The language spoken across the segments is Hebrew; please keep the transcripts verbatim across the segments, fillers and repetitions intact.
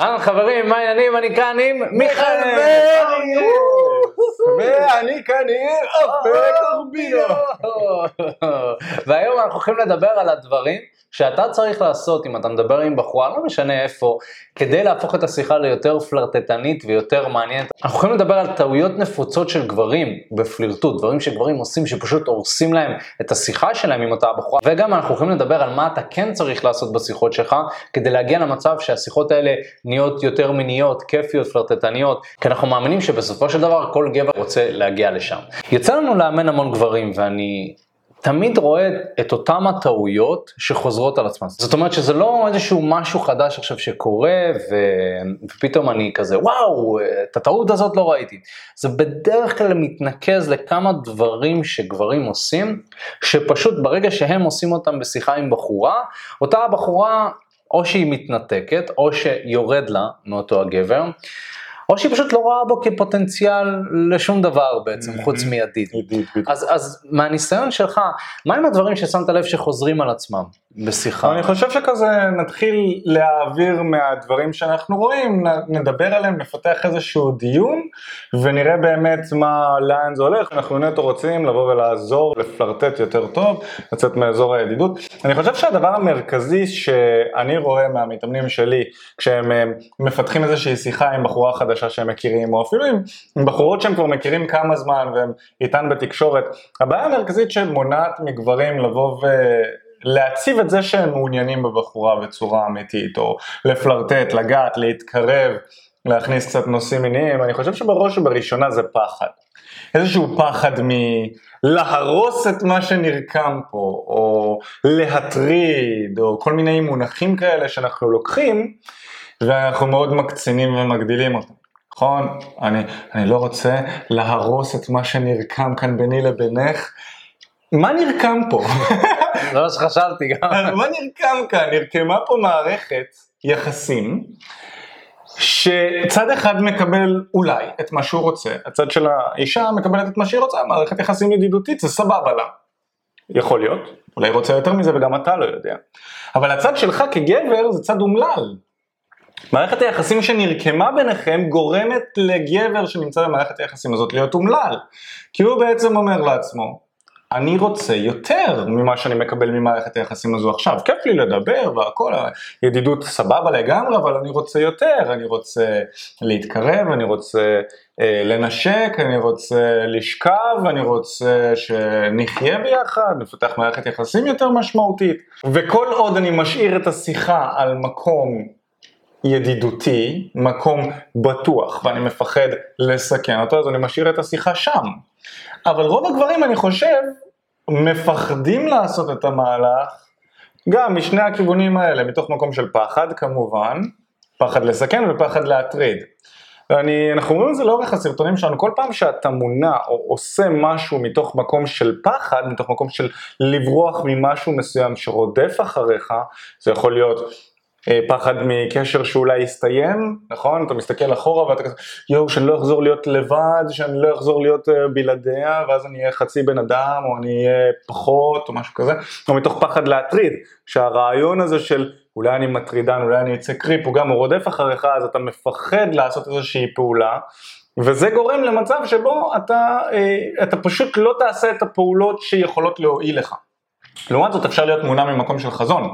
אהלן חברים, מה העניינים? אני כאן עם מיכאל ריבו ואני כאן עם אבי קורבינו, והיום אנחנו הולכים לדבר על הדברים שאתה צריך לעשות אם אתה מדבר עם בחורה, לא משנה איפה, כדי להפוך את השיחה ליותר פלרטטנית ויותר מעניינת. אנחנו הולכים לדבר על טעויות נפוצות של גברים בפלירטות, דברים שגברים עושים שפשוט הורסים להם את השיחה שלהם עם אותה הבחורה, וגם אנחנו הולכים לדבר על מה אתה כן צריך לעשות בשיחות שלך כדי להגיע למצב שהשיחות האלה נהיות יותר מיניות, כיפיות, פלרטטניות, כי אנחנו מאמינים שבסופו של דבר כל גבר רוצה להגיע לשם. יצא לנו לאמן המון גברים ואני תמיד רואה את אותם הטעויות שחוזרות על עצמן. זאת אומרת שזה לא איזשהו משהו חדש עכשיו שקורה ו... ופתאום אני כזה וואו, את הטעות הזאת לא ראיתי. זה בדרך כלל מתנקז לכמה דברים שגברים עושים, שפשוט ברגע שהם עושים אותם בשיחה עם בחורה, אותה הבחורה או שהיא מתנתקת, או שיורד לה מאותו הגבר, או שהיא פשוט לא רואה בו כפוטנציאל לשום דבר בעצם, חוץ מידיד. אז, אז מהניסיון שלך, מה עם הדברים ששמת לב שחוזרים על עצמם בשיחה? אני חושב שכזה נתחיל להעביר מהדברים שאנחנו רואים, נדבר עליהם, נפתח איזשהו דיון, ונראה באמת מה, לאן זה הולך. אנחנו נטו רוצים לבוא ולעזור, לפלרטט יותר טוב, לצאת מאזור הידידות. אני חושב שהדבר המרכזי שאני רואה מהמתאמנים שלי, כשהם מפתחים איזושהי שיחה עם בחורה חדשה, שהם מכירים, או אפילו עם בחורות שהם כבר מכירים כמה זמן והם איתן בתקשורת, הבעיה המרכזית שמונעת מגברים לבוא ולהציב את זה שהם מעוניינים בבחורה בצורה אמיתית, או לפלרטט, לגעת, להתקרב, להכניס קצת נושאים מיניים. אני חושב שבראש ובראשונה זה פחד, איזשהו פחד מלהרוס את מה שנרקם פה, או להטריד, או כל מיני מונחים כאלה שאנחנו לוקחים ואנחנו מאוד מקצינים ומגדילים אותם. נכון? אני, אני לא רוצה להרוס את מה שנרקם כאן ביני לבינך. מה נרקם פה? לא שחשבתי גם. מה נרקם כאן? נרקמה פה מערכת יחסים, שצד אחד מקבל אולי את מה שהוא רוצה, הצד של האישה מקבלת את מה שהיא רוצה, מערכת יחסים ידידותית, זה סבבה לה. יכול להיות, אולי רוצה יותר מזה וגם אתה לא יודע. אבל הצד שלך כגבר זה צד אומלל. מערכת היחסים שנרקמה ביניכם גורמת לגבר שנמצא במערכת היחסים הזאת להיות אומלל, כי הוא בעצם אומר לעצמו, אני רוצה יותר ממה שאני מקבל ממערכת היחסים הזו עכשיו, כיף לי לדבר והכל, ידידות סבבה לגמרי, אבל אני רוצה יותר, אני רוצה להתקרב, אני רוצה אה, לנשק, אני רוצה לשכב, אני רוצה שנחיה ביחד, נפתח מערכת יחסים יותר משמעותית, וכל עוד אני משאיר את השיחה על מקום ידידותי, מקום בטוח, ואני מפחד לסכן אותו, אז אני משאיר את השיחה שם. אבל רוב הגברים, אני חושב, מפחדים לעשות את המהלך, גם משני הכיוונים האלה, מתוך מקום של פחד, כמובן, פחד לסכן ופחד להטריד. ואני, אנחנו אומרים את זה לאורך הסרטונים שלנו, כל פעם שאתה מונע או עושה משהו מתוך מקום של פחד, מתוך מקום של לברוח ממשהו מסוים שרודף אחריך, זה יכול להיות פחד מקשר שאולי יסתיים, נכון? אתה מסתכל אחורה ואתה כזה, יואו, שאני לא אחזור להיות לבד, שאני לא אחזור להיות בלעדיה, ואז אני אהיה חצי בן אדם, או אני אהיה פחות, או משהו כזה, או מתוך פחד להטריד, שהרעיון הזה של אולי אני מטרידן, אולי אני יצא קריפ, הוא גם רודף אחריך, אז אתה מפחד לעשות איזושהי פעולה, וזה גורם למצב שבו אתה, אתה פשוט לא תעשה את הפעולות שיכולות להועיל לך. לעומת זאת אפשר להיות מונע ממקום של חזון,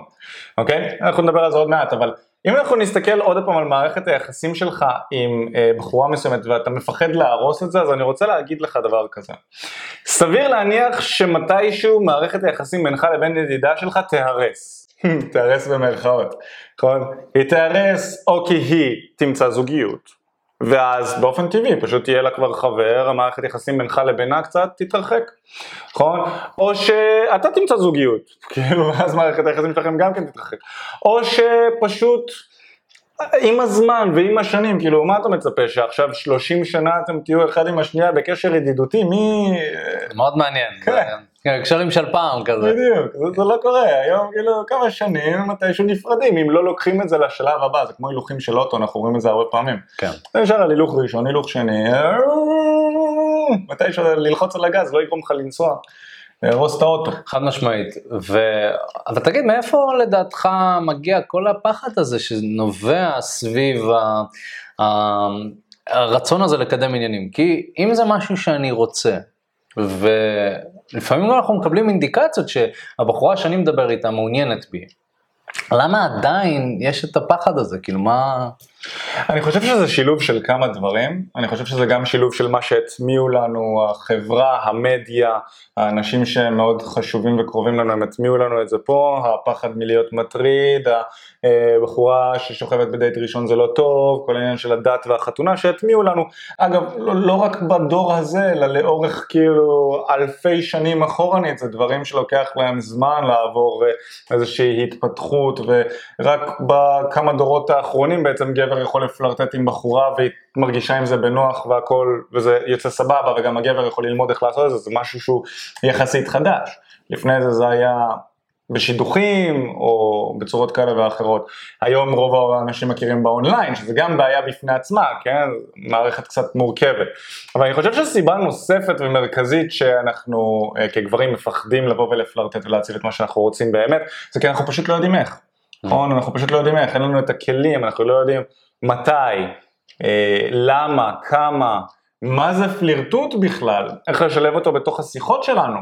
אוקיי? אנחנו נדבר על זה עוד מעט, אבל אם אנחנו נסתכל עוד פעם על מערכת היחסים שלך עם אה, בחורה מסוימת ואתה מפחד להרוס את זה, אז אני רוצה להגיד לך דבר כזה. סביר להניח שמתישהו מערכת היחסים בינך לבין ידידה שלך תהרס. תהרס במרכאות, נכון? היא תהרס או כי היא תמצא זוגיות. ואז באופן טבעי, פשוט תהיה לה כבר חבר, המערכת יחסים בינך לבינה קצת תתרחק, נכון? או שאתה תמצא זוגיות, כאילו, אז מערכת היחסים שלכם גם כן תתרחק. או שפשוט עם הזמן ועם השנים, כאילו, מה אתה מצפה שעכשיו שלושים שנה אתם תהיו אחד עם השנייה בקשר ידידותי, מי... זה מאוד מעניין. כן. קשרים של פעם כזה. בדיוק, זה, זה לא קורה, היום כאילו כמה שנים מתישהו נפרדים, אם לא לוקחים את זה לשלב הבא, זה כמו הילוכים של אוטו, אנחנו רואים את זה הרבה פעמים. כן. זה נשאר על הילוך ראשון, הילוך שני, מתישהו ללחוץ על הגז, לא יגרום לך לנסוע. להרוס את האוטו. חד משמעית. ואתה תגיד, מאיפה לדעתך מגיע כל הפחד הזה שנובע סביב ה... הרצון הזה לקדם עניינים? כי אם זה משהו שאני רוצה, ולפעמים אנחנו מקבלים אינדיקציות שהבחורה שאני מדבר איתה מעוניינת בי, למה עדיין יש את הפחד הזה? כאילו מה... אני חושב שזה שילוב של כמה דברים, אני חושב שזה גם שילוב של מה שהטמיעו לנו החברה, המדיה, האנשים שהם מאוד חשובים וקרובים לנו, הם הטמיעו לנו את זה פה, הפחד מלהיות מטריד, הבחורה ששוכבת בדייט ראשון זה לא טוב, כל העניין של הדת והחתונה שהטמיעו לנו, אגב, לא רק בדור הזה, אלא לאורך כאילו אלפי שנים אחורנית, זה דברים שלוקח להם זמן לעבור איזושהי התפתחות, ורק בכמה דורות האחרונים בעצם גבר יכול לפלרטט עם בחורה והיא מרגישה עם זה בנוח והכל, וזה יוצא סבבה, וגם הגבר יכול ללמוד איך לעשות את זה, זה משהו שהוא יחסית חדש. לפני זה זה היה בשידוכים או בצורות כאלה ואחרות. היום רוב האנשים מכירים באונליין, שזה גם בעיה בפני עצמה, כן? מערכת קצת מורכבת. אבל אני חושב שסיבה נוספת ומרכזית שאנחנו כגברים מפחדים לבוא ולפלרטט ולהציל את מה שאנחנו רוצים באמת, זה כי אנחנו פשוט לא יודעים איך. נכון, אנחנו פשוט לא יודעים איך, אין לנו את הכלים, אנחנו לא יודעים מתי, אה, למה, כמה, מה זה פלירטוט בכלל, איך לשלב אותו בתוך השיחות שלנו,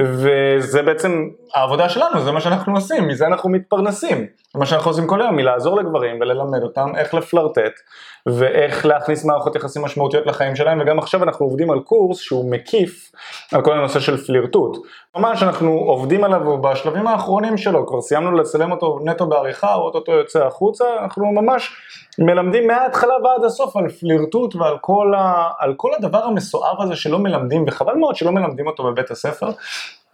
וזה בעצם העבודה שלנו, זה מה שאנחנו עושים, מזה אנחנו מתפרנסים, מה שאנחנו עושים כל היום, מלעזור לגברים וללמד אותם איך לפלרטט, ואיך להכניס מערכות יחסים משמעותיות לחיים שלהם, וגם עכשיו אנחנו עובדים על קורס שהוא מקיף על כל הנושא של פלירטוט, ממש אנחנו עובדים עליו בשלבים האחרונים שלו, כבר סיימנו לצלם אותו נטו בעריכה, או אותו יוצא החוצה, אנחנו ממש מלמדים מההתחלה ועד הסוף על פלירטוט ועל כל, ה... על כל הדבר המסואב הזה שלא מלמדים, וחבל מאוד שלא מלמדים אותו בבית הספר,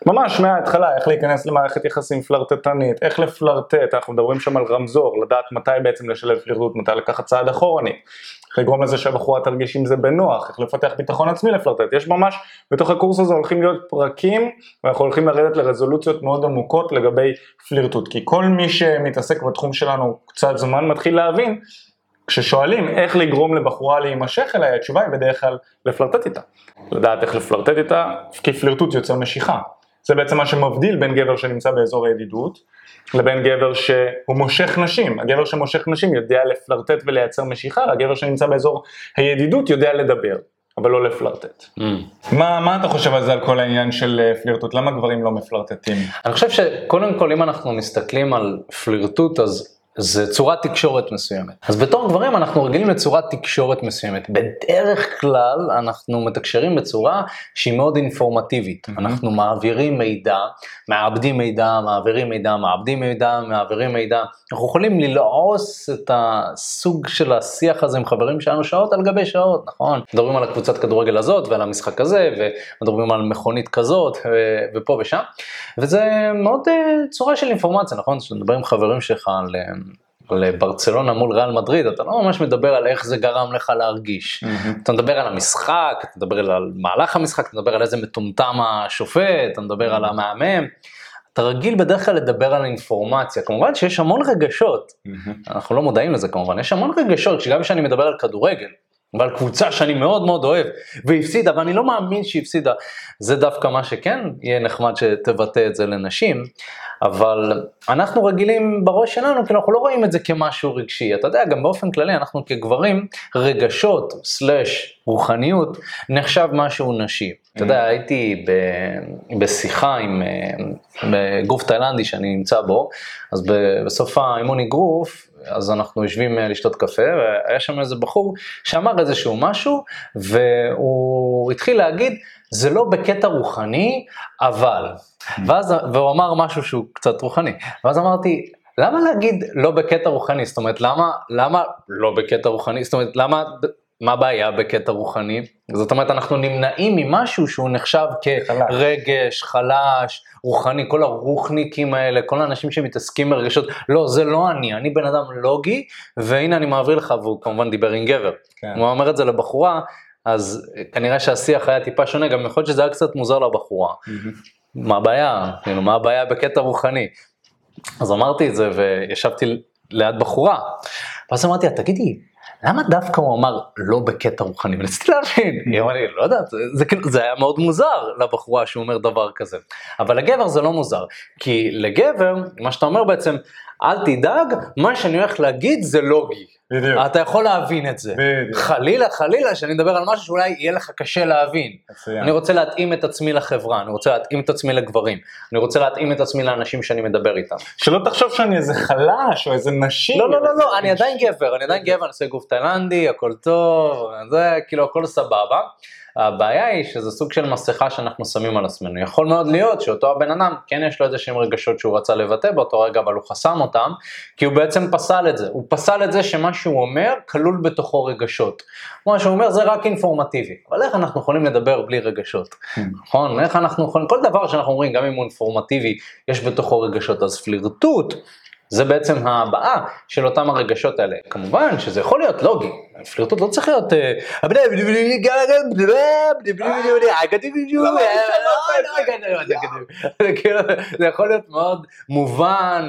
ממש מההתחלה, איך להיכנס למערכת יחסים פלרטטנית, איך לפלרטט, אנחנו מדברים שם על רמזור, לדעת מתי בעצם לשלב פלירטוט, מתי לקחת צעד אחורני, איך לגרום לזה שהבחורה תרגיש עם זה בנוח, איך לפתח ביטחון עצמי לפלרטט, יש ממש, בתוך הקורס הזה הולכים להיות פרקים, ואנחנו הולכים לרדת לרזולוציות מאוד עמוקות לגבי פלירטוט, כי כל מי שמתעסק בתחום שלנו קצת זמן מתחיל להבין, כששואלים איך לגרום לבחורה להימשך אליי, התשובה היא בדרך כלל לפלרטט איתה, לדעת איך לפלרטט איתה, כי פלירטוט יוצר משיכה. זה בעצם מה שמבדיל בין גבר שנמצא באזור הידידות, לבין גבר שהוא מושך נשים. הגבר שמושך נשים יודע לפלרטט ולייצר משיכה, הגבר שנמצא באזור הידידות יודע לדבר, אבל לא לפלרטט. Mm. מה, מה אתה חושב על זה, על כל העניין של פלירטוט? למה גברים לא מפלרטטים? אני חושב שקודם כל, אם אנחנו מסתכלים על פלירטוט, אז זה צורת תקשורת מסוימת. אז בתור גברים אנחנו רגילים לצורת תקשורת מסוימת. בדרך כלל אנחנו מתקשרים בצורה שהיא מאוד אינפורמטיבית. Mm-hmm. אנחנו מעבירים מידע, מעבדים מידע, מעבירים מידע, מעבדים מידע, מעבירים מידע. אנחנו יכולים ללעוס את הסוג של השיח הזה עם חברים שלנו שעות על גבי שעות, נכון? מדברים על הקבוצת כדורגל הזאת ועל המשחק הזה, ומדברים על מכונית כזאת ו- ופה ושם. וזה מאוד uh, צורה של אינפורמציה, נכון? מדברים עם חברים שלך על... לברצלונה מול ריאל מדריד, אתה לא ממש מדבר על איך זה גרם לך להרגיש. Mm-hmm. אתה מדבר על המשחק, אתה מדבר על מהלך המשחק, אתה מדבר על איזה מטומטם השופט, אתה מדבר mm-hmm. על המאמן. אתה רגיל בדרך כלל לדבר על אינפורמציה. כמובן שיש המון רגשות. Mm-hmm. אנחנו לא מודעים לזה כמובן. יש המון רגשות, שגם כשאני מדבר על כדורגל, אבל קבוצה שאני מאוד מאוד אוהב, והפסידה, ואני לא מאמין שהפסידה. זה דווקא מה שכן, יהיה נחמד שתבטא את זה לנשים, אבל אנחנו רגילים בראש שלנו, כי אנחנו לא רואים את זה כמשהו רגשי. אתה יודע, גם באופן כללי, אנחנו כגברים, רגשות, סלש, רוחניות, נחשב משהו נשי. אתה יודע, הייתי ב- בשיחה עם גוף תאילנדי שאני נמצא בו, אז ב- בסוף האימון אגרוף, אז אנחנו יושבים לשתות קפה, והיה שם איזה בחור שאמר איזשהו משהו, והוא התחיל להגיד, זה לא בקטע רוחני, אבל, ואז, והוא אמר משהו שהוא קצת רוחני, ואז אמרתי, למה להגיד לא בקטע רוחני? זאת אומרת, למה, למה לא בקטע רוחני? זאת אומרת, למה, מה הבעיה בקטע רוחני? זאת אומרת, אנחנו נמנעים ממשהו שהוא נחשב כרגש, חלש, רוחני, כל הרוחניקים האלה, כל האנשים שמתעסקים ברגשות, לא, זה לא אני, אני בן אדם לוגי, והנה אני מעביר לך, והוא כמובן דיבר עם גבר. כן. הוא אומר את זה לבחורה, אז כנראה שהשיח היה טיפה שונה, גם יכול להיות שזה היה קצת מוזר לבחורה. מה הבעיה? מה הבעיה בקטע רוחני? אז אמרתי את זה, וישבתי ליד בחורה, ואז אמרתי, תגידי, למה דווקא הוא אמר לא בקטע רוחני? ולצאתי להבין, אני לא יודעת, זה היה מאוד מוזר לבחורה שאומר דבר כזה. אבל לגבר זה לא מוזר, כי לגבר, מה שאתה אומר בעצם, אל תדאג, מה שאני הולך להגיד זה לוגי. בדיוק. אתה יכול להבין את זה. בדיוק. חלילה, חלילה, שאני מדבר על משהו שאולי יהיה לך קשה להבין. עשיין. אני רוצה להתאים את עצמי לחברה, אני רוצה להתאים את עצמי לגברים, אני רוצה להתאים את עצמי לאנשים שאני מדבר איתם. שלא תחשוב שאני איזה חלש או איזה נשים. לא, לא, לא, לא, אני עדיין גבר, אני עדיין גבר, אני עושה גוף תאילנדי, הכל טוב, זה כאילו הכל סבבה. הבעיה היא שזה סוג של מסכה שאנחנו שמים על עצמנו. יכול מאוד להיות שאותו הבן אדם, כן יש לו איזה שהם רגשות שהוא רצה לבטא באותו רגע, אבל הוא חסם אותם, כי הוא בעצם פסל את זה. הוא פסל את זה שמה שהוא אומר, כלול בתוכו רגשות. מה שהוא אומר זה רק אינפורמטיבי. אבל איך אנחנו יכולים לדבר בלי רגשות? נכון? איך אנחנו יכולים? כל דבר שאנחנו אומרים, גם אם הוא אינפורמטיבי, יש בתוכו רגשות. אז פלירטוט, זה בעצם הבאה של אותם הרגשות האלה. כמובן שזה יכול להיות לוגי. פלירטוט לא צריך להיות... זה יכול להיות מאוד מובן,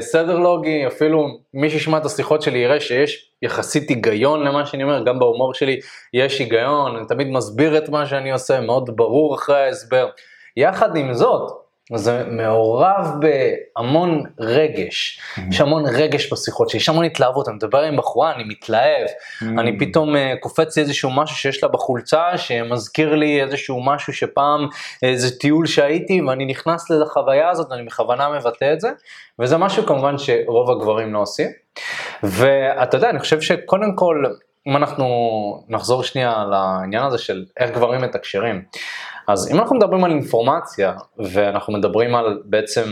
סדר לוגי, אפילו מי שישמע את השיחות שלי יראה שיש יחסית היגיון למה שאני אומר, גם בהומור שלי יש היגיון, אני תמיד מסביר את מה שאני עושה, מאוד ברור אחרי ההסבר. יחד עם זאת, זה מעורב בהמון רגש, יש המון רגש בשיחות שיש המון התלהבות, אני מדבר עם בחורה, אני מתלהב, אני פתאום קופץ איזשהו משהו שיש לה בחולצה, שמזכיר לי איזשהו משהו שפעם, איזה טיול שהייתי, ואני נכנס לחוויה הזאת, אני בכוונה מבטא את זה, וזה משהו כמובן שרוב הגברים לא עושים, ואתה יודע, אני חושב שקודם כל, אם אנחנו נחזור שנייה לעניין הזה של איך גברים מתקשרים, אז אם אנחנו מדברים על אינפורמציה, ואנחנו מדברים על בעצם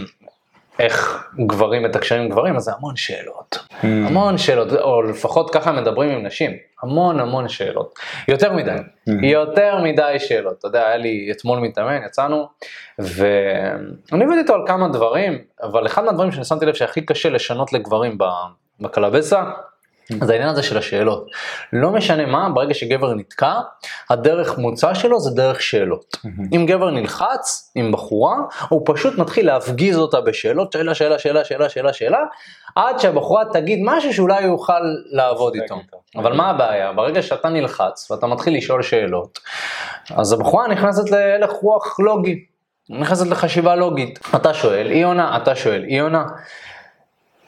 איך גברים מתקשרים עם גברים, אז זה המון שאלות. Mm. המון שאלות, או לפחות ככה מדברים עם נשים. המון המון שאלות. יותר מדי. Mm. יותר מדי שאלות. אתה יודע, היה לי אתמול מתאמן, יצאנו, ואני הבאתי אותו על כמה דברים, אבל אחד מהדברים שאני שמתי לב שהכי קשה לשנות לגברים בקלבסה, אז העניין הזה של השאלות, לא משנה מה, ברגע שגבר נתקע, הדרך מוצא שלו זה דרך שאלות. אם גבר נלחץ עם בחורה, הוא פשוט מתחיל להפגיז אותה בשאלות, שאלה, שאלה, שאלה, שאלה, שאלה, שאלה, עד שהבחורה תגיד משהו שאולי יוכל לעבוד איתו. אבל מה הבעיה? ברגע שאתה נלחץ ואתה מתחיל לשאול שאלות, אז הבחורה נכנסת להלך רוח לוגי, נכנסת לחשיבה לוגית. אתה שואל, היא עונה, אתה שואל, היא עונה.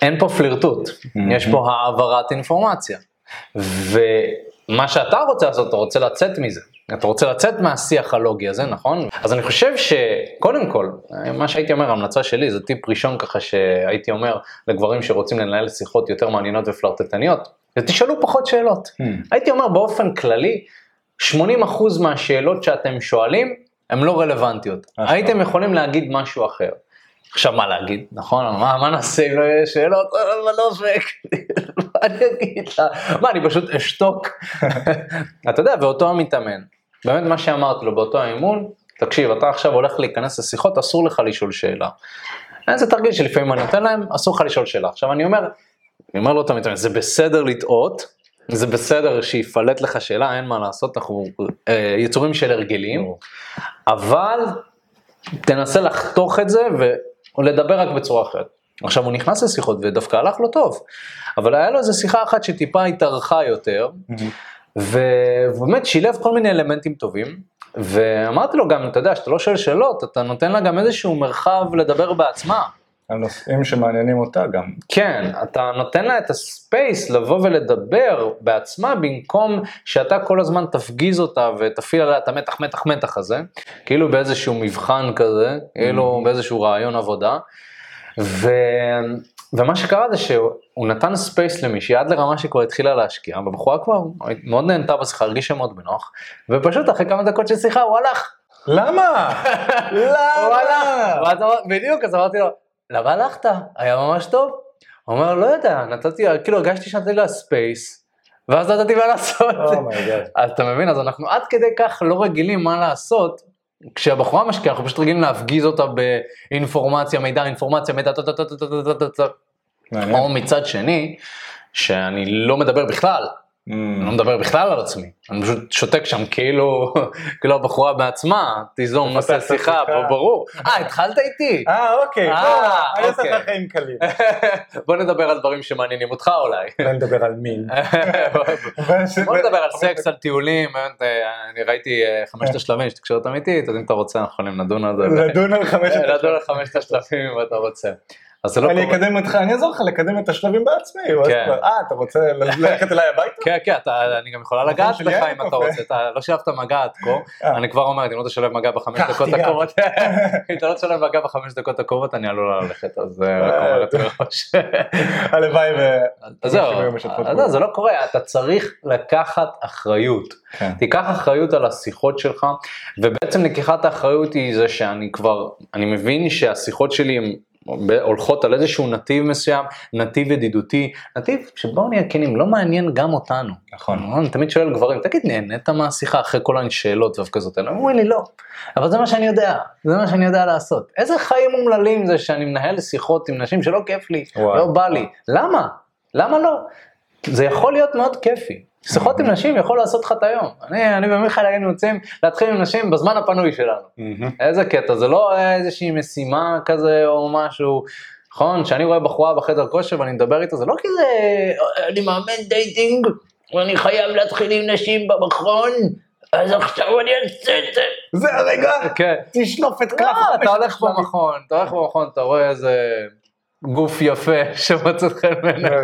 אין פה פלירטוט, יש פה העברת אינפורמציה, ומה שאתה רוצה לעשות, אתה רוצה לצאת מזה, אתה רוצה לצאת מהשיח הלוגי הזה, נכון? אז אני חושב שקודם כל, מה שהייתי אומר, ההמלצה שלי, זה טיפ ראשון ככה שהייתי אומר לגברים שרוצים לנהל שיחות יותר מעניינות ופלרטטניות, ותשאלו פחות שאלות. הייתי אומר באופן כללי, שמונים אחוז מהשאלות שאתם שואלים, הן לא רלוונטיות. הייתם יכולים להגיד משהו אחר. עכשיו מה להגיד, נכון? מה, מה נעשה אם לא יהיה שאלות? מה לא עובק? מה אני אגיד לה? מה, אני פשוט אשתוק? אתה יודע, באותו המתאמן, באמת מה שאמרתי לו באותו האימון, תקשיב, אתה עכשיו הולך להיכנס לשיחות, אסור לך לשאול שאלה. זה תרגיל שלפעמים אני נותן להם, אסור לך לשאול שאלה. עכשיו אני אומר, אני אומר לו את המתאמן, זה בסדר לטעות, זה בסדר שיפלט לך שאלה, אין מה לעשות, אנחנו אה, יצורים של הרגלים, אבל תנסה לחתוך את זה ו... או לדבר רק בצורה אחרת. עכשיו הוא נכנס לשיחות ודווקא הלך לו טוב, אבל היה לו איזו שיחה אחת שטיפה התארכה יותר, ובאמת שילב כל מיני אלמנטים טובים, ואמרתי לו גם, אתה יודע, שאתה לא שואל שאלות, אתה נותן לה גם איזשהו מרחב לדבר בעצמה. הנושאים שמעניינים אותה גם. כן, אתה נותן לה את הספייס לבוא ולדבר בעצמה, במקום שאתה כל הזמן תפגיז אותה ותפעיל עליה את המתח, מתח, מתח הזה, כאילו באיזשהו מבחן כזה, כאילו באיזשהו רעיון עבודה, ו... ומה שקרה זה שהוא נתן ספייס למישהי עד לרמה שכבר התחילה להשקיע, והבחורה כבר מאוד נהנתה בשיחה, הרגישה מאוד בנוח, ופשוט אחרי כמה דקות של שיחה הוא הלך. למה? למה? בדיוק, אז אמרתי לו, למה הלכת? היה ממש טוב. הוא אומר, לא יודע, נתתי, כאילו הרגשתי שנתתי לה ספייס, ואז נתתי מה לעשות. אז אתה מבין, אז אנחנו עד כדי כך לא רגילים מה לעשות, כשהבחורה משקיעה, אנחנו פשוט רגילים להפגיז אותה באינפורמציה, מידע, אינפורמציה, מידע, או מצד שני, שאני לא מדבר בכלל, אני לא מדבר בכלל על עצמי, אני פשוט שותק שם כאילו, כאילו הבחורה בעצמה, תיזום נושא שיחה, ברור. אה, התחלת איתי? אה, אוקיי, אני עושה לך חיים קלים. בוא נדבר על דברים שמעניינים אותך אולי. בוא נדבר על מין. בוא נדבר על סקס, על טיולים, אני ראיתי חמשת השלבים, שתקשורת אמיתית, אז אם אתה רוצה אנחנו יכולים לדון על זה. לדון על חמשת השלבים. לדון על חמשת השלבים אם אתה רוצה. אני אקדם אותך, אני אעזור לך לקדם את השלבים בעצמי. אה, אתה רוצה ללכת אליי הביתה? כן, כן, אני גם יכולה לגעת לך אם אתה רוצה, אתה לא שלבת מגע עד כה, אני כבר אומרת, אם לא תשלב מגע בחמש דקות הקרובות, אם אתה לא תשלב מגע בחמש דקות הקרובות, אני עלולה ללכת, אז רק אומרת מראש. הלוואי ו... זהו, זה לא קורה, אתה צריך לקחת אחריות, תיקח אחריות על השיחות שלך, ובעצם לקיחת האחריות היא זה שאני כבר, אני מבין שהשיחות שלי הם הולכות על איזשהו נתיב מסוים, נתיב ידידותי, נתיב שבואו נהיה כנים, לא מעניין גם אותנו. נכון. אני תמיד שואל גברים, תגיד, נהנית מהשיחה אחרי כל הן שאלות וכזאת, אני אומר לי לא, אבל זה מה שאני יודע, זה מה שאני יודע לעשות. איזה חיים אומללים זה שאני מנהל שיחות עם נשים שלא כיף לי, לא בא לי. למה? למה לא? זה יכול להיות מאוד כיפי. שיחות עם נשים יכול לעשות לך את היום. אני, אני ומיכאל היינו רוצים להתחיל עם נשים בזמן הפנוי שלנו. איזה קטע, זה לא איזושהי משימה כזה או משהו. נכון, שאני רואה בחורה בחדר כושר ואני מדבר איתה, זה לא כזה, אני מאמן דייטינג ואני חייב להתחיל עם נשים במכרון. אז עכשיו אני אעשה את זה. זה הרגע, תשלוף את כף. לא, אתה הולך במכון, אתה הולך במכון, אתה רואה איזה... גוף יפה שמצאת חן בעיניך,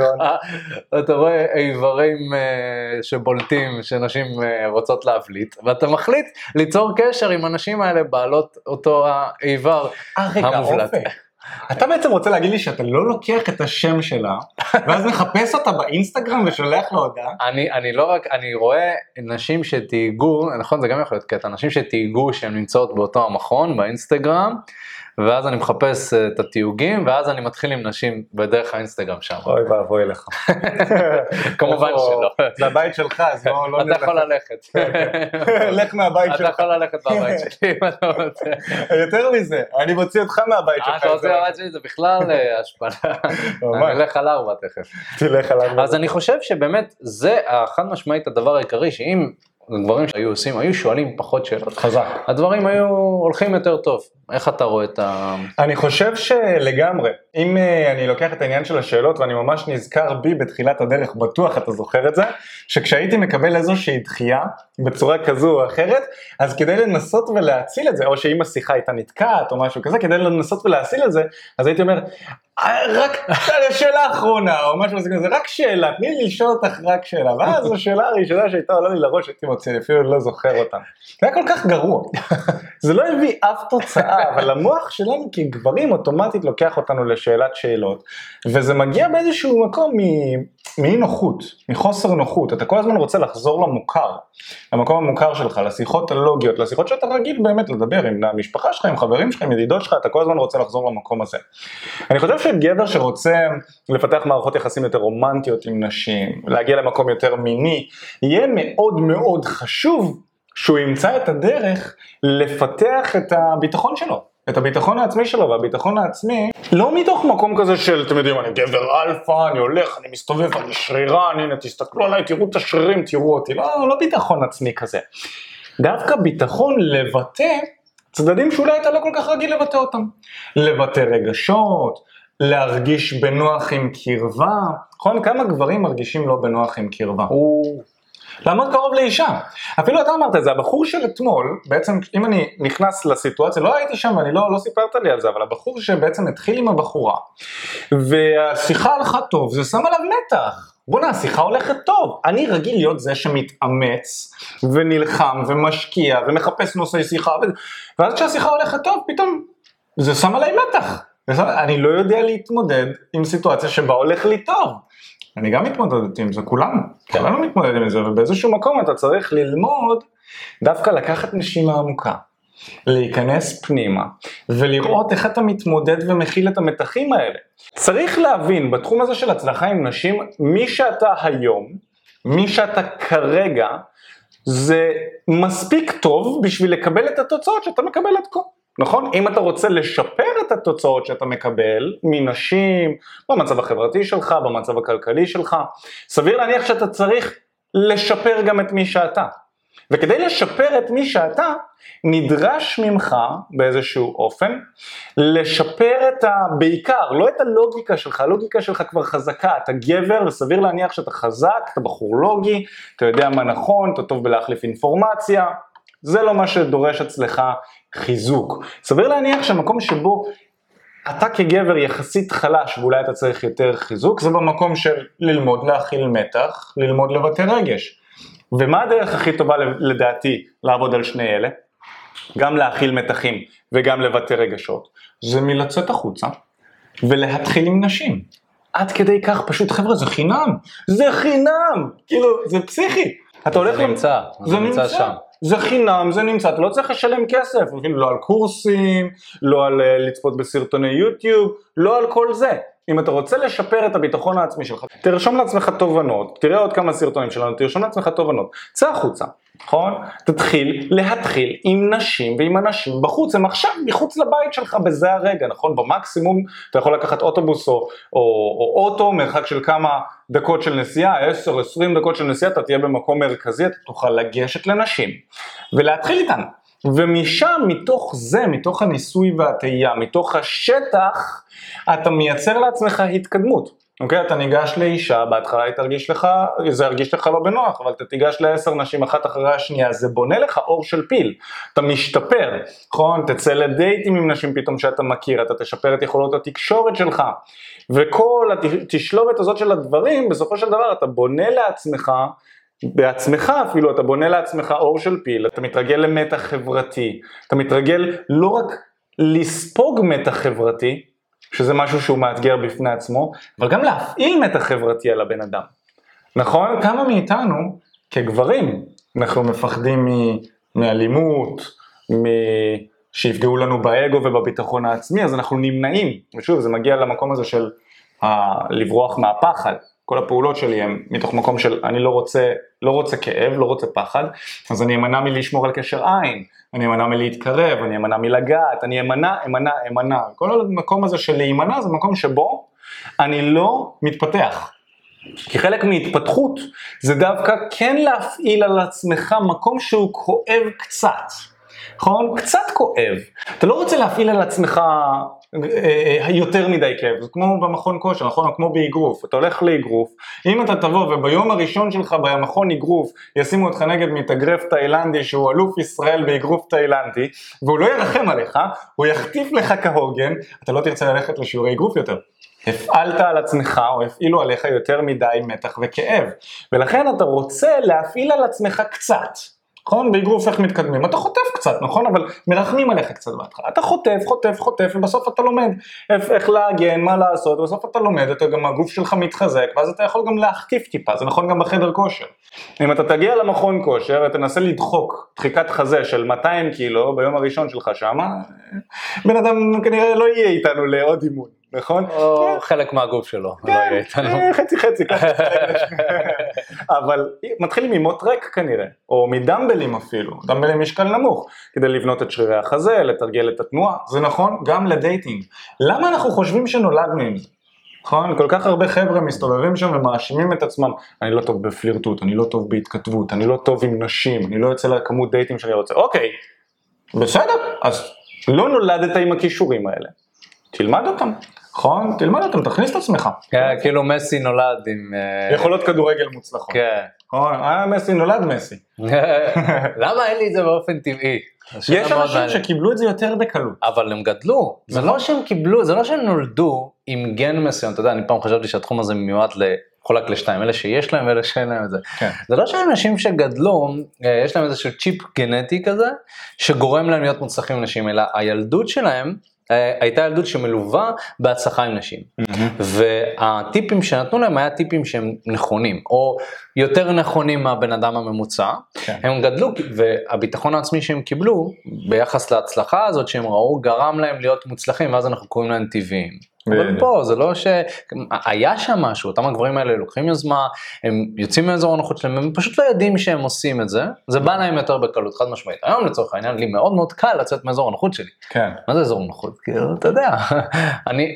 אתה רואה איברים שבולטים, שנשים רוצות להבליט, ואתה מחליט ליצור קשר עם הנשים האלה בעלות אותו האיבר המובלט. אתה בעצם רוצה להגיד לי שאתה לא לוקח את השם שלה, ואז מחפש אותה באינסטגרם ושולח לה הודעה? אני, אני לא רק, אני רואה נשים שתהיגו, נכון, זה גם יכול להיות קטע, נשים שתהיגו שהן נמצאות באותו המכון, באינסטגרם, ואז אני מחפש את התיוגים, ואז אני מתחיל עם נשים בדרך האינסטגרם שם. אוי ואבוי לך. כמובן שלא. זה הבית שלך, אז לא נלך. אתה יכול ללכת. לך מהבית שלך. אתה יכול ללכת מהבית שלי, אם אתה רוצה. יותר מזה, אני מוציא אותך מהבית שלך. אתה רוצה מהבית שלי, זה בכלל השפלה. אני אלך על ארבע תכף. תלך על ארבע. אז אני חושב שבאמת, זה החד משמעית הדבר העיקרי, שאם... הדברים שהיו עושים, היו שואלים פחות שאלות. חזק. הדברים היו הולכים יותר טוב. איך אתה רואה את ה... אני חושב שלגמרי, אם אני לוקח את העניין של השאלות, ואני ממש נזכר בי בתחילת הדרך, בטוח אתה זוכר את זה, שכשהייתי מקבל איזושהי דחייה, בצורה כזו או אחרת, אז כדי לנסות ולהציל את זה, או שאם השיחה הייתה נתקעת או משהו כזה, כדי לנסות ולהציל את זה, אז הייתי אומר... רק שאלה אחרונה, או משהו מסכים, זה רק שאלה, תני לי לשאול אותך רק שאלה, ואז זו שאלה הראשונה שהייתה עולה לי לראש, הייתי מוציא, אפילו לא זוכר אותם. זה היה כל כך גרוע, זה לא הביא אף תוצאה, אבל המוח שלנו כגברים אוטומטית לוקח אותנו לשאלת שאלות, וזה מגיע באיזשהו מקום מאי נוחות, מחוסר נוחות, אתה כל הזמן רוצה לחזור למוכר, למקום המוכר שלך, לשיחות הלוגיות, לשיחות שאתה רגיל באמת לדבר עם המשפחה שלך, עם חברים שלך, עם ידידות שלך, אתה כל הזמן רוצה לחזור למקום הזה. אני חושב גבר שרוצה לפתח מערכות יחסים יותר רומנטיות עם נשים, להגיע למקום יותר מיני, יהיה מאוד מאוד חשוב שהוא ימצא את הדרך לפתח את הביטחון שלו. את הביטחון העצמי שלו, והביטחון העצמי לא מתוך מקום כזה של, אתם יודעים, אני גבר אלפא, אני הולך, אני מסתובב, אני שרירן, הנה תסתכלו עליי, תראו את השרירים, תראו אותי, לא, לא ביטחון עצמי כזה. דווקא ביטחון לבטא צדדים שאולי אתה לא כל כך רגיל לבטא אותם. לבטא רגשות, להרגיש בנוח עם קרבה, נכון? כמה גברים מרגישים לא בנוח עם קרבה? לעמוד קרוב לאישה. אפילו אתה אמרת את זה, הבחור של אתמול, בעצם אם אני נכנס לסיטואציה, לא הייתי שם, אני לא, לא סיפרת לי על זה, אבל הבחור שבעצם התחיל עם הבחורה, והשיחה הלכה טוב, זה שם עליו מתח. בונה, השיחה הולכת טוב. אני רגיל להיות זה שמתאמץ, ונלחם, ומשקיע, ומחפש נושאי שיחה, ואז כשהשיחה הולכת טוב, פתאום זה שם עליי מתח. אני לא יודע להתמודד עם סיטואציה שבה הולך לי טוב. אני גם מתמודדת עם זה, כולנו, כולנו מתמודדים עם זה, ובאיזשהו מקום אתה צריך ללמוד דווקא לקחת נשימה עמוקה, להיכנס פנימה, ולראות איך אתה מתמודד ומכיל את המתחים האלה. צריך להבין בתחום הזה של הצלחה עם נשים, מי שאתה היום, מי שאתה כרגע, זה מספיק טוב בשביל לקבל את התוצאות שאתה מקבל עד כה. נכון? אם אתה רוצה לשפר את התוצאות שאתה מקבל מנשים, במצב החברתי שלך, במצב הכלכלי שלך, סביר להניח שאתה צריך לשפר גם את מי שאתה. וכדי לשפר את מי שאתה, נדרש ממך באיזשהו אופן, לשפר את הבעיקר, לא את הלוגיקה שלך, הלוגיקה שלך כבר חזקה, אתה גבר, וסביר להניח שאתה חזק, אתה בחור לוגי, אתה יודע מה נכון, אתה טוב בלהחליף אינפורמציה, זה לא מה שדורש אצלך חיזוק. סביר להניח שהמקום שבו אתה כגבר יחסית חלש, ואולי אתה צריך יותר חיזוק, זה במקום של ללמוד להכיל מתח, ללמוד לבטא רגש. ומה הדרך הכי טובה לדעתי לעבוד על שני אלה? גם להכיל מתחים וגם לבטא רגשות. זה מלצאת החוצה ולהתחיל עם נשים. עד כדי כך פשוט חבר'ה זה חינם. זה חינם. כאילו זה פסיכי. אתה הולך... זה נמצא. זה נמצא שם. זה חינם, זה נמצא, אתה לא צריך לשלם כסף, לא על קורסים, לא על לצפות בסרטוני יוטיוב, לא על כל זה. אם אתה רוצה לשפר את הביטחון העצמי שלך, תרשום לעצמך תובנות, תראה עוד כמה סרטונים שלנו, תרשום לעצמך תובנות, צא החוצה, נכון? תתחיל להתחיל עם נשים ועם אנשים בחוץ, הם עכשיו מחוץ לבית שלך בזה הרגע, נכון? במקסימום אתה יכול לקחת אוטובוס או, או, או אוטו, מרחק של כמה דקות של נסיעה, עשר עשרים דקות של נסיעה, אתה תהיה במקום מרכזי, אתה תוכל לגשת לנשים ולהתחיל איתן. ומשם, מתוך זה, מתוך הניסוי והתאייה, מתוך השטח, אתה מייצר לעצמך התקדמות. אוקיי? אתה ניגש לאישה, בהתחלה היא תרגיש לך, זה הרגיש לך לא בנוח, אבל אתה תיגש לעשר נשים אחת אחרי השנייה, זה בונה לך אור של פיל. אתה משתפר, נכון? תצא לדייטים עם נשים פתאום שאתה מכיר, אתה תשפר את יכולות התקשורת שלך. וכל התשלובת הזאת של הדברים, בסופו של דבר, אתה בונה לעצמך, בעצמך אפילו, אתה בונה לעצמך אור של פיל, אתה מתרגל למתח חברתי, אתה מתרגל לא רק לספוג מתח חברתי, שזה משהו שהוא מאתגר בפני עצמו, אבל גם להפעיל מתח חברתי על הבן אדם. נכון? כמה מאיתנו, כגברים, אנחנו מפחדים מ- מאלימות, מ- שיפגעו לנו באגו ובביטחון העצמי, אז אנחנו נמנעים. ושוב, זה מגיע למקום הזה של ה- לברוח מהפחד. כל הפעולות שלי הם מתוך מקום של אני לא רוצה, לא רוצה כאב, לא רוצה פחד, אז אני אמנע מלשמור על קשר עין, אני אמנע מלהתקרב, אני אמנע מלגעת, אני אמנע, אמנע, אמנע. כל המקום הזה של להימנע זה מקום שבו אני לא מתפתח. כי חלק מהתפתחות זה דווקא כן להפעיל על עצמך מקום שהוא כואב קצת. נכון? קצת כואב. אתה לא רוצה להפעיל על עצמך יותר מדי כאב, זה כמו במכון כושר, נכון? או כמו באיגרוף, אתה הולך לאיגרוף, אם אתה תבוא וביום הראשון שלך במכון איגרוף ישימו אותך נגד מתאגרף תאילנדי שהוא אלוף ישראל באיגרוף תאילנדי, והוא לא ירחם עליך, הוא יחטיף לך כהוגן, אתה לא תרצה ללכת לשיעורי איגרוף יותר. הפעלת על עצמך או הפעילו עליך יותר מדי מתח וכאב, ולכן אתה רוצה להפעיל על עצמך קצת. נכון? באיגרוף איך מתקדמים? אתה חוטף קצת, נכון? אבל מרחמים עליך קצת בהתחלה. אתה חוטף, חוטף, חוטף, ובסוף אתה לומד איך להגן, מה לעשות, ובסוף אתה לומד, אתה גם הגוף שלך מתחזק, ואז אתה יכול גם להחטיף טיפה, זה נכון גם בחדר כושר. אם אתה תגיע למכון כושר, אתה נסה לדחוק דחיקת חזה של מאתיים קילו ביום הראשון שלך שמה, בן אדם כנראה לא יהיה איתנו לעוד אימון. נכון? או חלק מהגוף שלו. כן, חצי חצי. אבל מתחילים ממות ריק כנראה, או מדמבלים אפילו, דמבלים משקל נמוך, כדי לבנות את שרירי החזה, לתרגל את התנועה, זה נכון? גם לדייטינג. למה אנחנו חושבים שנולדנו עם זה? נכון? כל כך הרבה חבר'ה מסתובבים שם ומאשימים את עצמם, אני לא טוב בפלירטות, אני לא טוב בהתכתבות, אני לא טוב עם נשים, אני לא יוצא לכמות דייטים שאני רוצה. אוקיי, בסדר, אז לא נולדת עם הכישורים האלה. תלמד אותם, נכון? תלמד אותם, תכניס את עצמך. כן, כאילו מסי נולד עם... יכולות כדורגל מוצלחות. כן. אה, מסי נולד מסי. למה אין לי את זה באופן טבעי? יש אנשים שקיבלו את זה יותר בקלות. אבל הם גדלו. זה לא שהם קיבלו, זה לא שהם נולדו עם גן מסוים. אתה יודע, אני פעם חשבתי שהתחום הזה מיועד לחולק לשתיים, אלה שיש להם ואלה שאין להם את זה. זה לא שאנשים שגדלו, יש להם איזשהו צ'יפ גנטי כזה, שגורם להם להיות מוצלחים נשים, אלא הילדות שלהם הייתה ילדות שמלווה בהצלחה עם נשים. והטיפים שנתנו להם היה טיפים שהם נכונים, או יותר נכונים מהבן אדם הממוצע. הם גדלו, והביטחון העצמי שהם קיבלו, ביחס להצלחה הזאת שהם ראו, גרם להם להיות מוצלחים, ואז אנחנו קוראים להם טבעיים. אבל פה, זה לא שהיה שם משהו, אותם הגברים האלה לוקחים יוזמה, הם יוצאים מאזור הנוחות שלהם, הם פשוט לא יודעים שהם עושים את זה, זה בא להם יותר בקלות, חד משמעית. היום לצורך העניין, לי מאוד מאוד קל לצאת מאזור הנוחות שלי. כן. מה זה אזור הנוחות? כאילו, אתה יודע,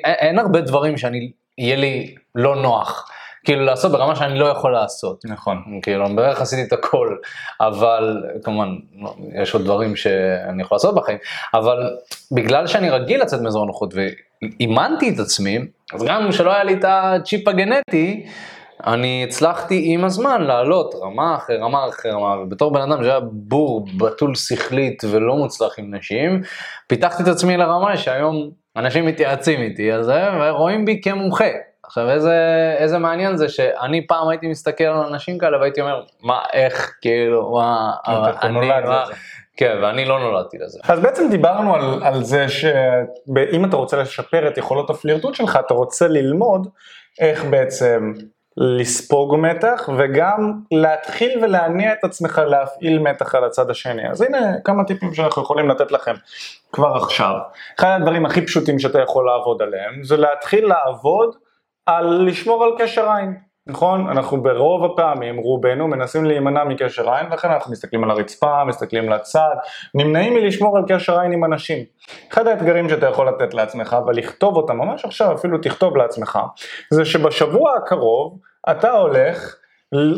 אין הרבה דברים שאני, יהיה לי לא נוח. כאילו לעשות ברמה שאני לא יכול לעשות. נכון. כאילו, אני בערך עשיתי את הכל, אבל כמובן, יש עוד דברים שאני יכול לעשות בחיים, אבל בגלל שאני רגיל לצאת מאזור הנוחות ואימנתי את עצמי, אז גם שלא היה לי את הצ'יפ הגנטי, אני הצלחתי עם הזמן לעלות רמה אחרי רמה אחרי רמה, ובתור בן אדם שהיה בור, בתול שכלית ולא מוצלח עם נשים, פיתחתי את עצמי לרמה שהיום אנשים מתייעצים איתי על זה, ורואים בי כמומחה. עכשיו איזה, איזה מעניין זה שאני פעם הייתי מסתכל על אנשים כאלה והייתי אומר, מה, איך, כאילו, מה, אני, מה, כן, ואני לא נולדתי לזה. אז בעצם דיברנו על, על זה שאם אתה רוצה לשפר את יכולות הפלירטות שלך, אתה רוצה ללמוד איך בעצם לספוג מתח, וגם להתחיל ולהניע את עצמך להפעיל מתח על הצד השני. אז הנה כמה טיפים שאנחנו יכולים לתת לכם כבר עכשיו. אחד הדברים הכי פשוטים שאתה יכול לעבוד עליהם, זה להתחיל לעבוד על לשמור על קשר עין. נכון? אנחנו ברוב הפעמים, רובנו, מנסים להימנע מקשר עין, לכן אנחנו מסתכלים על הרצפה, מסתכלים לצד, נמנעים מלשמור על קשר עין עם אנשים. אחד האתגרים שאתה יכול לתת לעצמך, ולכתוב אותם ממש עכשיו, אפילו תכתוב לעצמך, זה שבשבוע הקרוב, אתה הולך,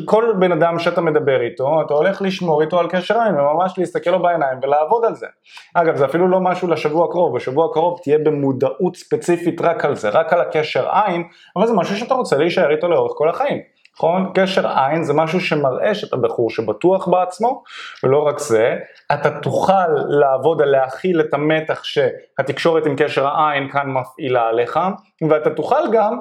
כל בן אדם שאתה מדבר איתו, אתה הולך לשמור איתו על קשר עין, וממש להסתכל לו בעיניים ולעבוד על זה. אגב, זה אפילו לא משהו לשבוע הקרוב, בשבוע הקרוב תהיה במודעות ספציפית רק על זה, רק על הקשר עין, אבל זה משהו שאתה רוצה להישאר איתו לאורך כל החיים. נכון? קשר עין זה משהו שמראה שאתה בחור שבטוח בעצמו, ולא רק זה, אתה תוכל לעבוד על להכיל את המתח שהתקשורת עם קשר העין כאן מפעילה עליך, ואתה תוכל גם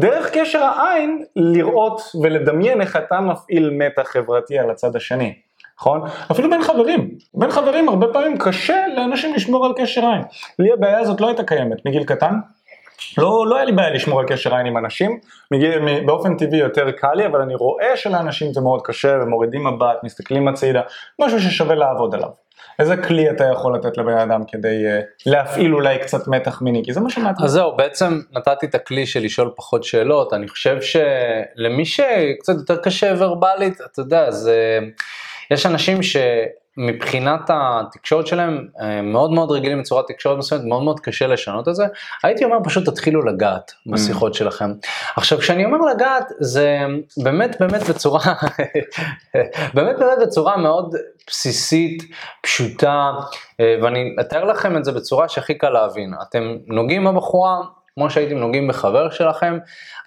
דרך קשר העין לראות ולדמיין איך אתה מפעיל מתח חברתי על הצד השני, נכון? אפילו בין חברים, בין חברים הרבה פעמים קשה לאנשים לשמור על קשר עין. לי הבעיה הזאת לא הייתה קיימת מגיל קטן, לא, לא היה לי בעיה לשמור על קשר עין עם אנשים, מגיל, באופן טבעי יותר קל לי, אבל אני רואה שלאנשים זה מאוד קשה, ומורידים מבט, מסתכלים הצידה, משהו ששווה לעבוד עליו. איזה כלי אתה יכול לתת לבן אדם כדי להפעיל אולי קצת מתח מיני, כי זה מה שמעת. אז זהו, בעצם נתתי את הכלי של לשאול פחות שאלות, אני חושב שלמי שקצת יותר קשה ורבלית, אתה יודע, זה, יש אנשים ש... מבחינת התקשורת שלהם, מאוד מאוד רגילים בצורת תקשורת מסוימת, מאוד מאוד קשה לשנות את זה. הייתי אומר פשוט תתחילו לגעת בשיחות שלכם. עכשיו כשאני אומר לגעת, זה באמת באמת בצורה, באמת באמת בצורה מאוד בסיסית, פשוטה, ואני אתאר לכם את זה בצורה שהכי קל להבין. אתם נוגעים בבחורה, כמו שהייתם נוגעים בחבר שלכם,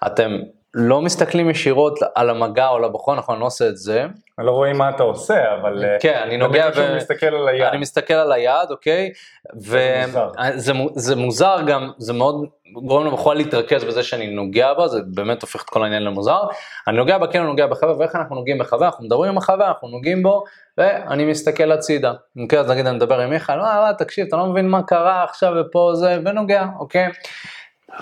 אתם לא מסתכלים ישירות על המגע או לבחון, אנחנו לא עושה את זה. אני לא רואה מה אתה עושה, אבל... כן, אני נוגע ו... אני מסתכל על היד, אוקיי? וזה מוזר גם, זה מאוד גורם לבחורה להתרכז בזה שאני נוגע בה, זה באמת הופך את כל העניין למוזר. אני נוגע בה, כן, אני נוגע בחבר, ואיך אנחנו נוגעים בחבר? אנחנו מדברים עם החבר, אנחנו נוגעים בו, ואני מסתכל הצידה. אוקיי, אז נגיד אני מדבר עם מיכאל, לא, לא, תקשיב, אתה לא מבין מה קרה עכשיו ופה זה, ונוגע, אוקיי?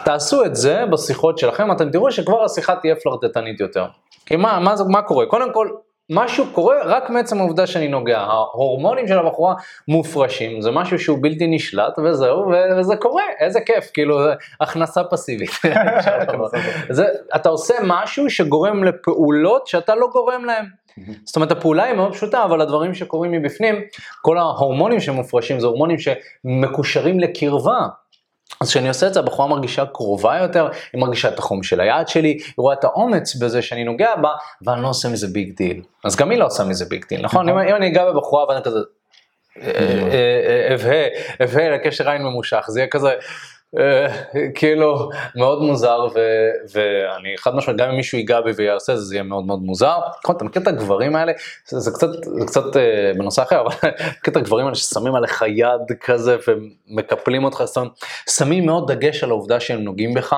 תעשו את זה בשיחות שלכם, אתם תראו שכבר השיחה תהיה פלרטטנית יותר. כי מה, מה, מה קורה? קודם כל, משהו קורה רק מעצם העובדה שאני נוגע. ההורמונים של הבחורה מופרשים, זה משהו שהוא בלתי נשלט, וזהו, וזה קורה. איזה כיף, כאילו, זה הכנסה פסיבית. זה, אתה עושה משהו שגורם לפעולות שאתה לא גורם להם. זאת אומרת, הפעולה היא מאוד פשוטה, אבל הדברים שקורים מבפנים, כל ההורמונים שמופרשים, זה הורמונים שמקושרים לקרבה. אז כשאני עושה את זה, הבחורה מרגישה קרובה יותר, היא מרגישה את החום של היד שלי, היא רואה את האומץ בזה שאני נוגע בה, ואני לא עושה מזה ביג דיל. אז גם היא לא עושה מזה ביג דיל, נכון? אם אני אגע בבחורה ואני כזה, אבהה, אבהה, לקשר עין ממושך, זה יהיה כזה, כאילו, מאוד מוזר, ואני חד משמעית, גם אם מישהו ייגע בי ויעשה, זה יהיה מאוד מאוד מוזר. נכון, אתה מכיר את הגברים האלה, זה קצת בנושא אחר, אבל מכיר את הגברים האלה ששמים עליך יד כזה, ומקפלים אותך, שמים מאוד דגש על העובדה שהם נוגעים בך,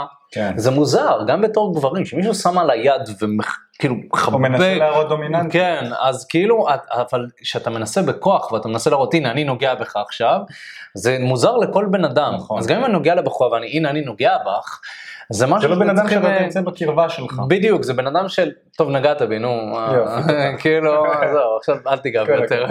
זה מוזר, גם בתור גברים, שמישהו שם על היד וכאילו חבק. או מנסה להראות דומיננטי. כן, אז כאילו, אבל כשאתה מנסה בכוח ואתה מנסה להראות, הנה אני נוגע בך עכשיו, זה מוזר לכל בן אדם. אז גם אם אני נוגע לבחורה ואני, הנה אני נוגע בך, זה משהו... זה לא בן אדם שאתה תמצא בקרבה שלך. בדיוק, זה בן אדם של, טוב נגעת בי, נו, כאילו, זהו, עכשיו אל תיגע ביותר.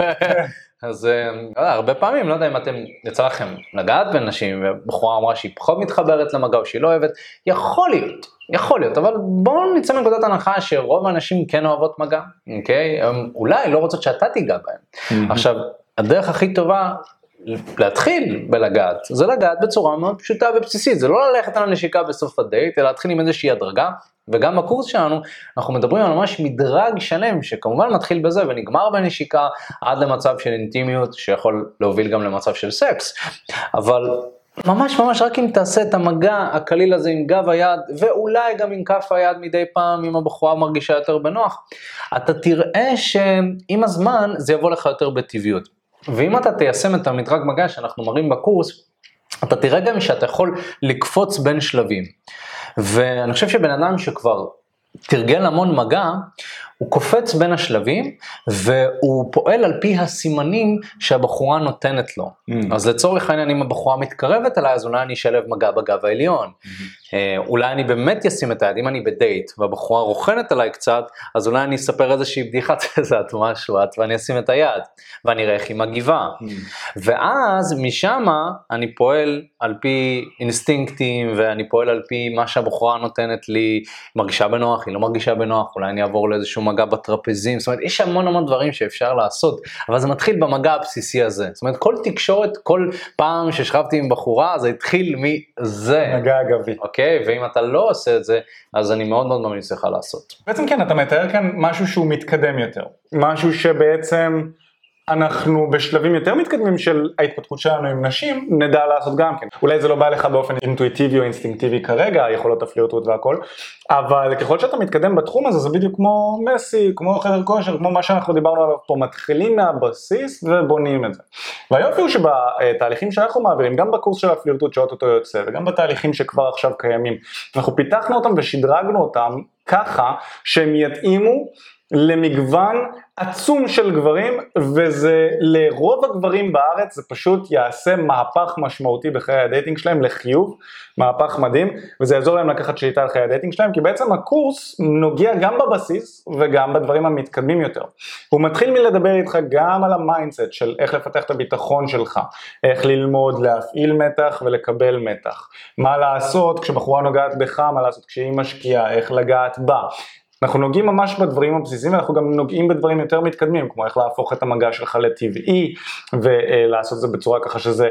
אז הרבה פעמים, לא יודע אם אתם יצא לכם לגעת בנשים, ובחורה אמרה שהיא פחות מתחברת למגע או שהיא לא אוהבת, יכול להיות, יכול להיות, אבל בואו נצא מנקודת הנחה שרוב האנשים כן אוהבות מגע, אוקיי? אולי לא רוצות שאתה תיגע בהם. עכשיו, הדרך הכי טובה להתחיל בלגעת, זה לגעת בצורה מאוד פשוטה ובסיסית, זה לא ללכת על הנשיקה בסוף הדייט, אלא להתחיל עם איזושהי הדרגה, וגם בקורס שלנו אנחנו מדברים על ממש מדרג שלם, שכמובן מתחיל בזה ונגמר בנשיקה, עד למצב של אינטימיות, שיכול להוביל גם למצב של סקס, אבל ממש ממש רק אם תעשה את המגע הקליל הזה עם גב היד, ואולי גם עם כף היד מדי פעם, אם הבחורה מרגישה יותר בנוח, אתה תראה שעם הזמן זה יבוא לך יותר בטבעיות. ואם אתה תיישם את המדרג מגע שאנחנו מראים בקורס, אתה תראה גם שאתה יכול לקפוץ בין שלבים. ואני חושב שבן אדם שכבר תרגל המון מגע, הוא קופץ בין השלבים, והוא פועל על פי הסימנים שהבחורה נותנת לו. Mm-hmm. אז לצורך העניין, אם הבחורה מתקרבת אליי, אז אולי אני אשלב מגע בגב העליון. Mm-hmm. אה, אולי אני באמת ישים את היד, אם אני בדייט, והבחורה רוכנת עליי קצת, אז אולי אני אספר איזושהי בדיחת איזת משהו, ואני אשים את היד, ואני אראה איך היא מגיבה. Mm-hmm. ואז משם אני פועל על פי אינסטינקטים, ואני פועל על פי מה שהבחורה נותנת לי, מרגישה בנוח, היא לא מרגישה בנוח, אולי אני אעבור לאיזשהו מגע בטרפזים, זאת אומרת, יש המון המון דברים שאפשר לעשות, אבל זה מתחיל במגע הבסיסי הזה, זאת אומרת, כל תקשורת, כל פעם ששכבתי עם בחורה, זה התחיל מזה. מגע אגבי. אוקיי, ואם אתה לא עושה את זה, אז אני מאוד מאוד ממליץ לך לעשות. בעצם כן, אתה מתאר כאן משהו שהוא מתקדם יותר, משהו שבעצם אנחנו בשלבים יותר מתקדמים של ההתפתחות שלנו עם נשים, נדע לעשות גם כן. אולי זה לא בא לך באופן אינטואיטיבי או אינסטינקטיבי כרגע, יכולות הפליאוטות והכל, אבל ככל שאתה מתקדם בתחום הזה, זה בדיוק כמו מסי, כמו חדר כושר, כמו מה שאנחנו דיברנו עליו פה, מתחילים מהבסיס ובונים את זה. והיופי הוא שבתהליכים שאנחנו מעבירים, גם בקורס של הפליאוטות שעות אותו יוצא, וגם בתהליכים שכבר עכשיו קיימים, אנחנו פיתחנו אותם ושדרגנו אותם ככה שהם יתאימו למגוון עצום של גברים, וזה לרוב הגברים בארץ זה פשוט יעשה מהפך משמעותי בחיי הדייטינג שלהם לחיוב, מהפך מדהים, וזה יעזור להם לקחת שליטה על חיי הדייטינג שלהם, כי בעצם הקורס נוגע גם בבסיס וגם בדברים המתקדמים יותר. הוא מתחיל מלדבר איתך גם על המיינדסט של איך לפתח את הביטחון שלך, איך ללמוד להפעיל מתח ולקבל מתח, מה לעשות כשבחורה נוגעת בך, מה לעשות כשהיא משקיעה, איך לגעת בה. אנחנו נוגעים ממש בדברים הבסיסיים, ואנחנו גם נוגעים בדברים יותר מתקדמים, כמו איך להפוך את המגע שלך לטבעי, ולעשות את זה בצורה ככה שזה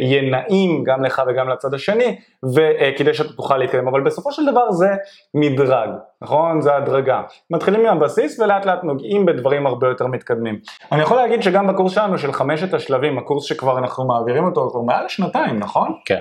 יהיה נעים גם לך וגם לצד השני, וכדי שאתה תוכל להתקדם. אבל בסופו של דבר זה מדרג, נכון? זה הדרגה. מתחילים מהבסיס ולאט לאט נוגעים בדברים הרבה יותר מתקדמים. אני יכול להגיד שגם בקורס שלנו של חמשת השלבים, הקורס שכבר אנחנו מעבירים אותו כבר מעל שנתיים, נכון? כן.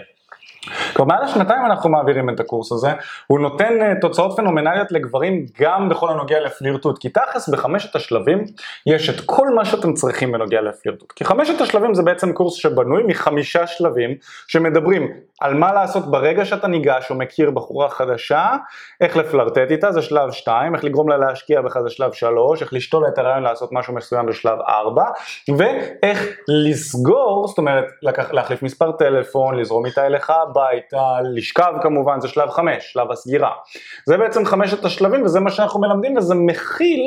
כבר מעל השנתיים אנחנו מעבירים את הקורס הזה, הוא נותן תוצאות פנומנליות לגברים גם בכל הנוגע לפלירטות, כי תכלס בחמשת השלבים יש את כל מה שאתם צריכים בנוגע לפלירטות, כי חמשת השלבים זה בעצם קורס שבנוי מחמישה שלבים שמדברים על מה לעשות ברגע שאתה ניגש או מכיר בחורה חדשה, איך לפלרטט איתה זה שלב שתיים, איך לגרום לה להשקיע בך זה שלב שלוש, איך לשתול את הרעיון לעשות משהו מסוים בשלב ארבע, ואיך לסגור, זאת אומרת להחליף מספר טלפון, לזרום איתה אליך הביתה, לשכב כמובן, זה שלב חמש, שלב הסגירה. זה בעצם חמשת השלבים וזה מה שאנחנו מלמדים וזה מכיל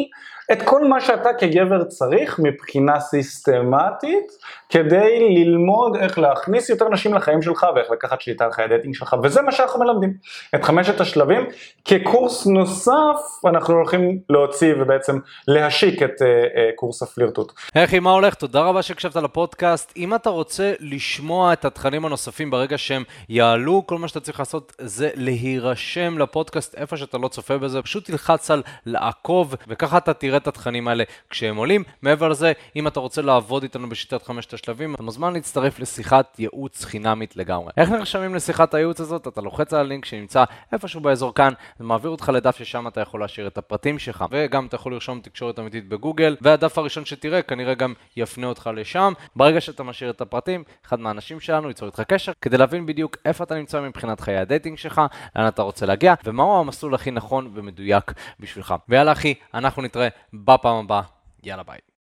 את כל מה שאתה כגבר צריך מבחינה סיסטמטית כדי ללמוד איך להכניס יותר נשים לחיים שלך ואיך לקחת שליטה על חיי הדייטינג שלך, וזה מה שאנחנו מלמדים, את חמשת השלבים. כקורס נוסף אנחנו הולכים להוציא ובעצם להשיק את uh, uh, קורס הפלירטות. איך אימא הולך, תודה רבה שקשבת לפודקאסט. אם אתה רוצה לשמוע את התכנים הנוספים ברגע שהם יעלו, כל מה שאתה צריך לעשות זה להירשם לפודקאסט איפה שאתה לא צופה בזה, פשוט תלחץ על לעקוב וככה אתה תראה את התכנים האלה כשהם עולים. מעבר לזה, אם אתה רוצה לעבוד איתנו בשיטת חמשת השלבים, אתה מוזמן להצטרף לשיחת ייעוץ חינמית לגמרי. איך נרשמים לשיחת הייעוץ הזאת? אתה לוחץ על הלינק שנמצא איפשהו באזור כאן, ומעביר אותך לדף ששם אתה יכול להשאיר את הפרטים שלך, וגם אתה יכול לרשום תקשורת אמיתית בגוגל, והדף הראשון שתראה כנראה גם יפנה אותך לשם. ברגע שאתה משאיר את הפרטים, אחד מהאנשים שלנו ייצור איתך קשר כדי להבין בדיוק איפה אתה נמצא מבחינת חיי הדייטינג שלך, לאן אתה רוצה להגיע, ומהו המסלול הכי נכון ומדויק בשבילך. ויאללה אחי, אנחנו נתראה בפעם הבאה, יאללה ביי.